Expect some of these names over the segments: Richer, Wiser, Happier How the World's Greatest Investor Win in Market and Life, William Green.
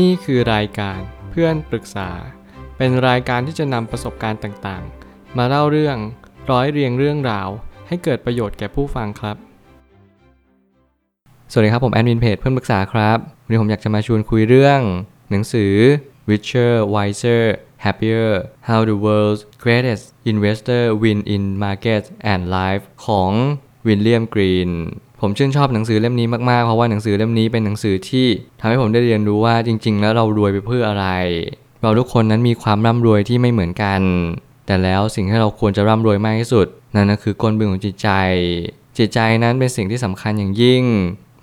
นี่คือรายการเพื่อนปรึกษาเป็นรายการที่จะนำประสบการณ์ต่างๆมาเล่าเรื่องร้อยเรียงเรื่องราวให้เกิดประโยชน์แก่ผู้ฟังครับสวัสดีครับผมแอดมินเพจเพื่อนปรึกษาครับวันนี้ผมอยากจะมาชวนคุยเรื่องหนังสือ Richer, Wiser, Happier How the World's Greatest Investor Win in Market and Life ของ William Greenผมชื่นชอบหนังสือเล่มนี้มากๆเพราะว่าหนังสือเล่มนี้เป็นหนังสือที่ทำให้ผมได้เรียนรู้ว่าจริงๆแล้วเรารวยไปเพื่ออะไรเราทุกคนนั้นมีความร่ำรวยที่ไม่เหมือนกันแต่แล้วสิ่งที่เราควรจะร่ำรวยมากที่สุดนั่นก็คือกลไกของจิตใจจิตใจนั้นเป็นสิ่งที่สำคัญอย่างยิ่ง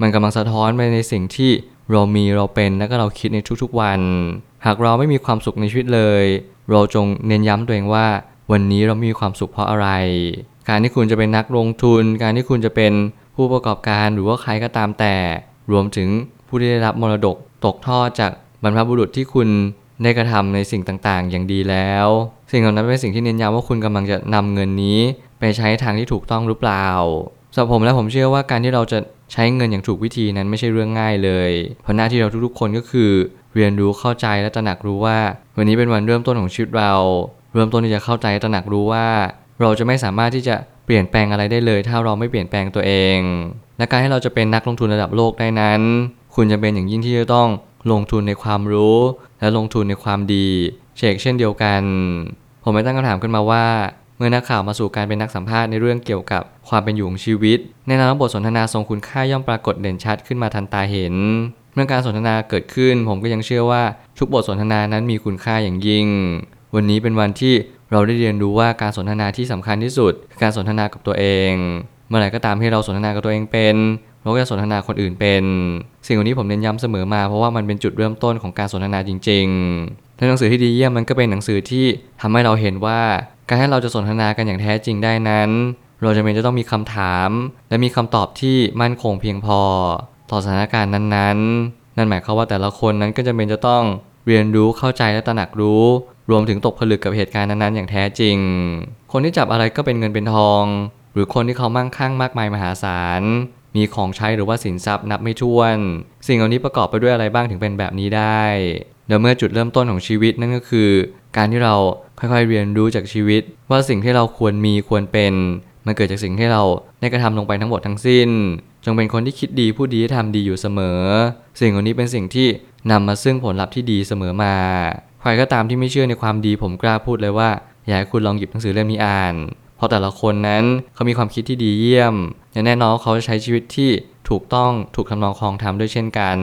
มันกำลังสะท้อนไปในสิ่งที่เรามีเราเป็นและก็เราคิดในทุกๆวันหากเราไม่มีความสุขในชีวิตเลยเราจงเน้นย้ำตัวเองว่าวันนี้เรามีความสุขเพราะอะไรการที่คุณจะเป็นนักลงทุนการที่คุณจะเป็นผู้ประกอบการหรือว่าใครก็ตามแต่รวมถึงผู้ที่ได้รับมรดกตกทอดจากบรรพบุรุษที่คุณได้กระทำในสิ่งต่างๆอย่างดีแล้วสิ่งเหล่านั้นเป็นสิ่งที่เน้นย้ำว่าคุณกำลังจะนำเงินนี้ไปใช้ทางที่ถูกต้องหรือเปล่าสำหรับผมและผมเชื่อว่าการที่เราจะใช้เงินอย่างถูกวิธีนั้นไม่ใช่เรื่องง่ายเลยเพราะหน้าที่เราทุกๆคนก็คือเรียนรู้เข้าใจและตระหนักรู้ว่าวันนี้เป็นวันเริ่มต้นของชีวิตเราเริ่มต้นที่จะเข้าใจตระหนักรู้ว่าเราจะไม่สามารถที่จะเปลี่ยนแปลงอะไรได้เลยถ้าเราไม่เปลี่ยนแปลงตัวเองและการให้เราจะเป็นนักลงทุนระดับโลกได้นั้นคุณจะเป็นอย่างยิ่งที่จะต้องลงทุนในความรู้และลงทุนในความดีเช่นเดียวกันผมได้ตั้งคำถามขึ้นมาว่าเมื่อนักข่าวมาสู่การเป็นนักสัมภาษณ์ในเรื่องเกี่ยวกับความเป็นอยู่ของชีวิตแน่นอนบทสนทนาทรงคุณค่าย่อมปรากฏเด่นชัดขึ้นมาทันตาเห็นเมื่อการสนทนาเกิดขึ้นผมก็ยังเชื่อว่าทุกบทสนทนานั้นมีคุณค่าอย่างยิ่งวันนี้เป็นวันที่เราได้เรียนรู้ว่าการสนทนาที่สำคัญที่สุดคือการสนทนากับตัวเองเมื่อไหร่ก็ตามที่เราสนทนากับตัวเองเป็นเราก็จะสนทนาคนอื่นเป็นสิ่งนี้ผมเน้นย้ำเสมอมาเพราะว่ามันเป็นจุดเริ่มต้นของการสนทนาจริงๆและหนังสือที่ดีเยี่ยมมันก็เป็นหนังสือที่ทำให้เราเห็นว่าการให้เราจะสนทนากันอย่างแท้จริงได้นั้นเราจำเป็นจะต้องมีคำถามและมีคำตอบที่มั่นคงเพียงพอต่อสถานการณ์นั้นๆนั่นหมายความว่าแต่ละคนนั้นก็จำเป็นจะต้องเรียนรู้เข้าใจและตระหนักรู้รวมถึงตกผลึกกับเหตุการณ์นั้นๆอย่างแท้จริงคนที่จับอะไรก็เป็นเงินเป็นทองหรือคนที่เขามั่งคั่งมากมายมหาศาลมีของใช้หรือว่าสินทรัพย์นับไม่ถ้วนสิ่งเหล่านี้ประกอบไปด้วยอะไรบ้างถึงเป็นแบบนี้ได้และเมื่อจุดเริ่มต้นของชีวิตนั่นก็คือการที่เราค่อยๆเรียนรู้จากชีวิตว่าสิ่งที่เราควรมีควรเป็นมันเกิดจากสิ่งที่เราได้กระทำลงไปทั้งหมดทั้งสิ้นจงเป็นคนที่คิดดีพูดดีทำดีอยู่เสมอสิ่งเหล่านี้เป็นสิ่งที่นำมาซึ่งผลลัพธ์ที่ดีเสมอมาใครก็ตามที่ไม่เชื่อในความดีผมกล้าพูดเลยว่าอยากให้คุณลองหยิบหนังสือเล่มนี้อ่านเพราะแต่ละคนนั้นเขามีความคิดที่ดีเยี่ยมและแน่นอนเขาจะใช้ชีวิตที่ถูกต้องถูกทำนองครองธรรมด้วยเช่นกัน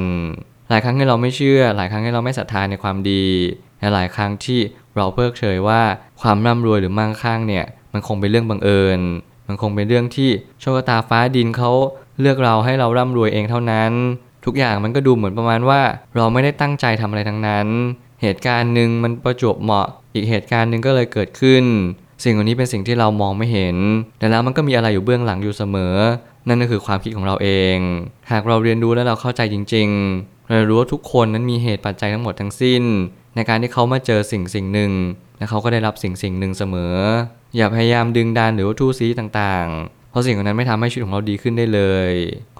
หลายครั้งที่เราไม่เชื่อหลายครั้งที่เราไม่ศรัทธาในความดีและหลายครั้งที่เราเพิกเฉยว่าความร่ำรวยหรือมั่งคั่งเนี่ยมันคงเป็นเรื่องบังเอิญมันคงเป็นเรื่องที่โชคตาฟ้าดินเขาเลือกเราให้เราร่ำรวยเองเท่านั้นทุกอย่างมันก็ดูเหมือนประมาณว่าเราไม่ได้ตั้งใจทำอะไรทั้งนั้นเหตุการณ์หนึ่งมันประจวบเหมาะอีกเหตุการณ์หนึ่งก็เลยเกิดขึ้นสิ่งเหล่านี้เป็นสิ่งที่เรามองไม่เห็นแต่แล้วมันก็มีอะไรอยู่เบื้องหลังอยู่เสมอนั่นก็คือความคิดของเราเองหากเราเรียนรู้และเราเข้าใจจริงๆเรารู้ว่าทุกคนนั้นมีเหตุปัจจัยทั้งหมดทั้งสิ้นในการที่เขามาเจอสิ่งหนึ่งและเขาก็ได้รับสิ่งหนึ่งเสมออย่าพยายามดึงดันหรือว่าทู่ซี้ต่างๆเพราะสิ่งเหล่านั้นไม่ทำให้ชีวิตของเราดีขึ้นได้เลย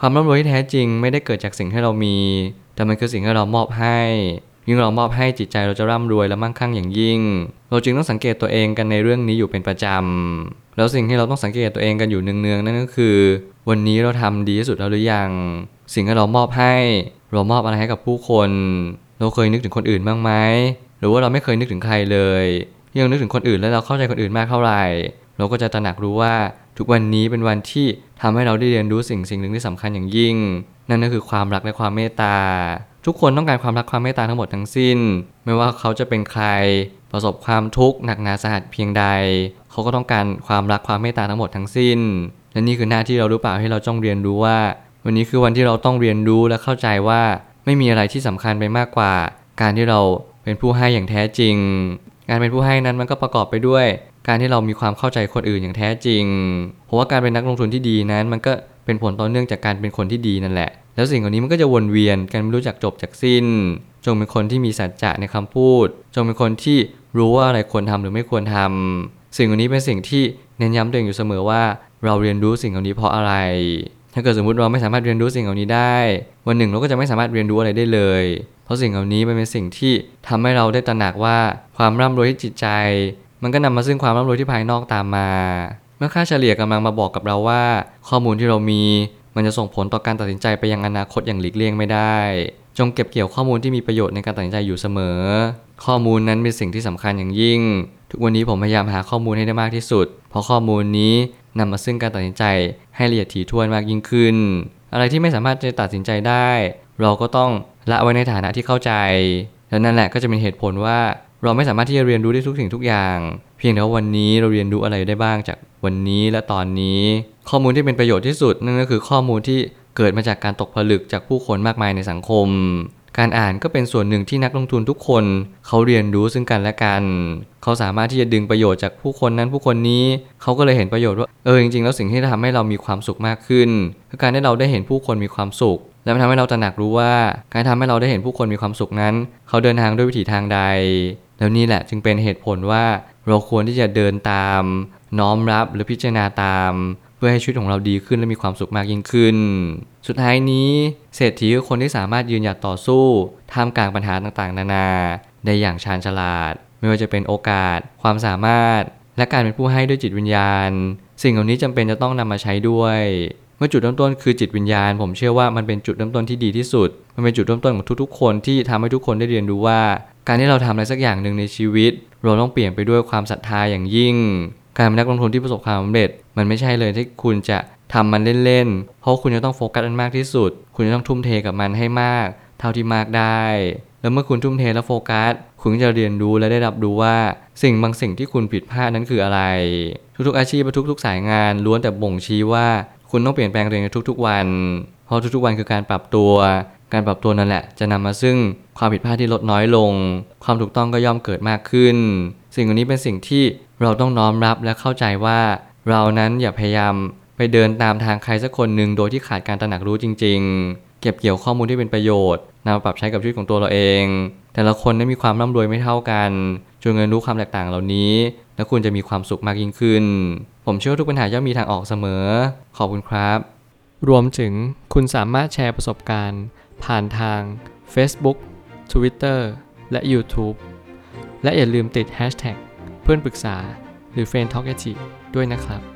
ความร่ำรวยที่แท้จริงไม่ได้เกิดจากสิ่งที่เรามีแต่มันคือสิ่งที่เรามอบให้ยิ่งเรามอบให้จิตใจเราจะร่ำรวยและมั่งคั่งอย่างยิ่งเราจึงต้องสังเกตตัวเองกันในเรื่องนี้อยู่เป็นประจำแล้วสิ่งที่เราต้องสังเกตตัวเองกันอยู่เนืองๆนั่นก็คือวันนี้เราทำดีที่สุดแล้วหรือยังสิ่งที่เรามอบให้เรามอบอะไรให้กับผู้คนเราเคยนึกถึงคนอื่นบ้างไหมหรือว่าเราไม่เคยนึกถึงใครเลยยิ่งนึกถึงคนอื่นและเราเข้าใจคนอื่นมากเท่าไหร่เราก็จะตระหนักรู้ว่าทุกวันนี้เป็นวันที่ทำให้เราได้เรียนรู้สิ่งหนึ่งที่สำคัญอย่างยิ่งนั่นก็คือความรักและความเมตตาทุกคนต้องการความรักความเมตตาทั้งหมดทั้งสิ้นไม่ว่าเขาจะเป็นใครประสบความทุกข์หนักหนาสาหัสเพียงใดเขาก็ต้องการความรักความเมตตาทั้งหมดทั้งสิ้นและนี่คือหน้าที่เราหรือเปล่าให้เราต้องเรียนรู้ว่าวันนี้คือวันที่เราต้องเรียนรู้และเข้าใจว่าไม่มีอะไรที่สำคัญไปมากกว่าการที่เราเป็นผู้ให้อย่างแท้จริงการเป็นผู้ให้นั้นมันก็ประกอบไปด้วยการที่เรามีความเข้าใจคนอื่นอย่างแท้จริงเพราะว่าการเป็นนักลงทุนที่ดีนั้นมันก็เป็นผลต่อเนื่องจากการเป็นคนที่ดีนั่นแหละแล้วสิ่งเหล่านี้มันก็จะวนเวียนกันไม่รู้จักจบจากสิ้นจงเป็นคนที่มีสัจจะในคำพูดจงเป็นคนที่รู้ว่าอะไรควรทำหรือไม่ควรทำสิ่งเหล่านี้เป็นสิ่งที่เน้นย้ำตัวเองอยู่เสมอว่าเราเรียนรู้สิ่งเหล่านี้เพราะอะไรถ้าเกิดสมมติเราไม่สามารถเรียนรู้สิ่งเหล่านี้ได้วันหนึ่งเราก็จะไม่สามารถเรียนรู้อะไรได้เลย เพราะสิ่งเหล่านี้มันเป็นสิ่งที่ทำให้เราได้ตระหนักว่าความร่ำรวยที่จิตใจมันก็นำมาซึ่งความร่ำรวยที่ภายนอกตามมาเมื่อค่าเฉลี่ยกำลังมาบอกกับเราว่าข้อมูลที่เรามีมันจะส่งผลต่อการตัดสินใจไปยังอนาคตอย่างหลีกเลี่ยงไม่ได้จงเก็บเกี่ยวข้อมูลที่มีประโยชน์ในการตัดสินใจอยู่เสมอข้อมูลนั้นเป็นสิ่งที่สำคัญอย่างยิ่งทุกวันนี้ผมพยายามหาข้อมูลให้ได้มากที่สุดเพราะข้อมูลนี้นำมาซึ่งการตัดสินใจให้ละเอียดถี่ถ้วนมากยิ่งขึ้นอะไรที่ไม่สามารถจะตัดสินใจได้เราก็ต้องละไว้ในฐานะที่เข้าใจแล้วนั่นแหละก็จะเป็นเหตุผลว่าเราไม่สามารถที่จะเรียนรู้ได้ทุกสิ่งทุกอย่างเพียงแต่ว่าวันนี้เราเรียนรู้อะไรได้บ้างจากวันนี้และตอนนี้ข้อมูลที่เป็นประโยชน์ที่สุดนั่นก็คือข้อมูลที่เกิดมาจากการตกผลึกจากผู้คนมากมายในสังคมการอ่านก็เป็นส่วนหนึ่งที่นักลงทุนทุกคนเขาเรียนรู้ซึ่งกันและกันเขาสามารถที่จะดึงประโยชน์จากผู้คนนั้นผู้คนนี้เขาก็เลยเห็นประโยชน์ว่าจริงๆแล้วสิ่งที่ทำให้เรามีความสุขมากขึ้นคือการที่เราได้เห็นผู้คนมีความสุขและมันทำให้เราตระหนักรู้ว่าการทำให้เราได้เห็นผู้คนมีความสุขนั้นเขาเดินทางด้วยวิถีทางใดแล้วนี่แหละจึงเป็นเหตุผลว่าเราควรที่จะเดินตามน้อมรับหรือพิจารณาตามเพื่อให้ชีวิตของเราดีขึ้นและมีความสุขมากยิ่งขึ้นสุดท้ายนี้เศรษฐีคือคนที่สามารถยืนหยัดต่อสู้ท่ามกลางปัญหาต่างๆนานาได้อย่างชาญฉลาดไม่ว่าจะเป็นโอกาสความสามารถและการเป็นผู้ให้ด้วยจิตวิญญาณสิ่งเหล่านี้จำเป็นจะต้องนำมาใช้ด้วยเมื่อจุดเริ่มต้นคือจิตวิญญาณผมเชื่อว่ามันเป็นจุดเริ่มต้นที่ดีที่สุดมันเป็นจุดเริ่มต้นของทุกๆคนที่ทำให้ทุกคนได้เรียนรู้ว่าการที่เราทำอะไรสักอย่างหนึ่งในชีวิตเราต้องเปลี่ยนไปด้วยความศรัทธาอย่างยิ่งการเป็นนักลงทุนที่ประสบความสำเร็จมันไม่ใช่เลยที่คุณจะทำมันเล่นๆเพราะคุณจะต้องโฟกัสมันมากที่สุดคุณจะต้องทุ่มเทกับมันให้มากเท่าที่มากได้แล้วเมื่อคุณทุ่มเทและโฟกัสคุณจะเรียนรู้และได้รับรู้ว่าสิ่งบางสิ่งที่คุณผิดพลาดนั้นคืออะไรทุกๆอาชีพทุกๆสายงานล้วนแต่บ่งชี้ว่าคุณต้องเปลี่ยนแปลงตัวเองในทุกๆวันเพราะทุกๆวันคือการปรับตัวการปรับตัวนั่นแหละจะนำมาซึ่งความผิดพลาดที่ลดน้อยลงความถูกต้องก็ย่อมเกิดมากขึ้นสิ่งเหล่านี้เป็นสิ่งที่เราต้องน้อมรับและเข้าใจว่าเรานั้นอย่าพยายามไปเดินตามทางใครสักคนหนึ่งโดยที่ขาดการตระหนักรู้จริงๆเก็บเกี่ยวข้อมูลที่เป็นประโยชน์นำมาปรับใช้กับชีวิตของตัวเราเองแต่ละคนนั้นมีความร่ำรวยไม่เท่ากันจงเรียนรู้ความแตกต่างเหล่านี้และคุณจะมีความสุขมากยิ่งขึ้นผมเชื่อว่าทุกปัญหาย่อมมีทางออกเสมอขอบคุณครับรวมถึงคุณสามารถแชร์ประสบการณ์ผ่านทาง Facebook Twitter และ YouTube และอย่าลืมติด Hashtag เพื่อนปรึกษาหรือ Friend Talk ด้วยนะครับ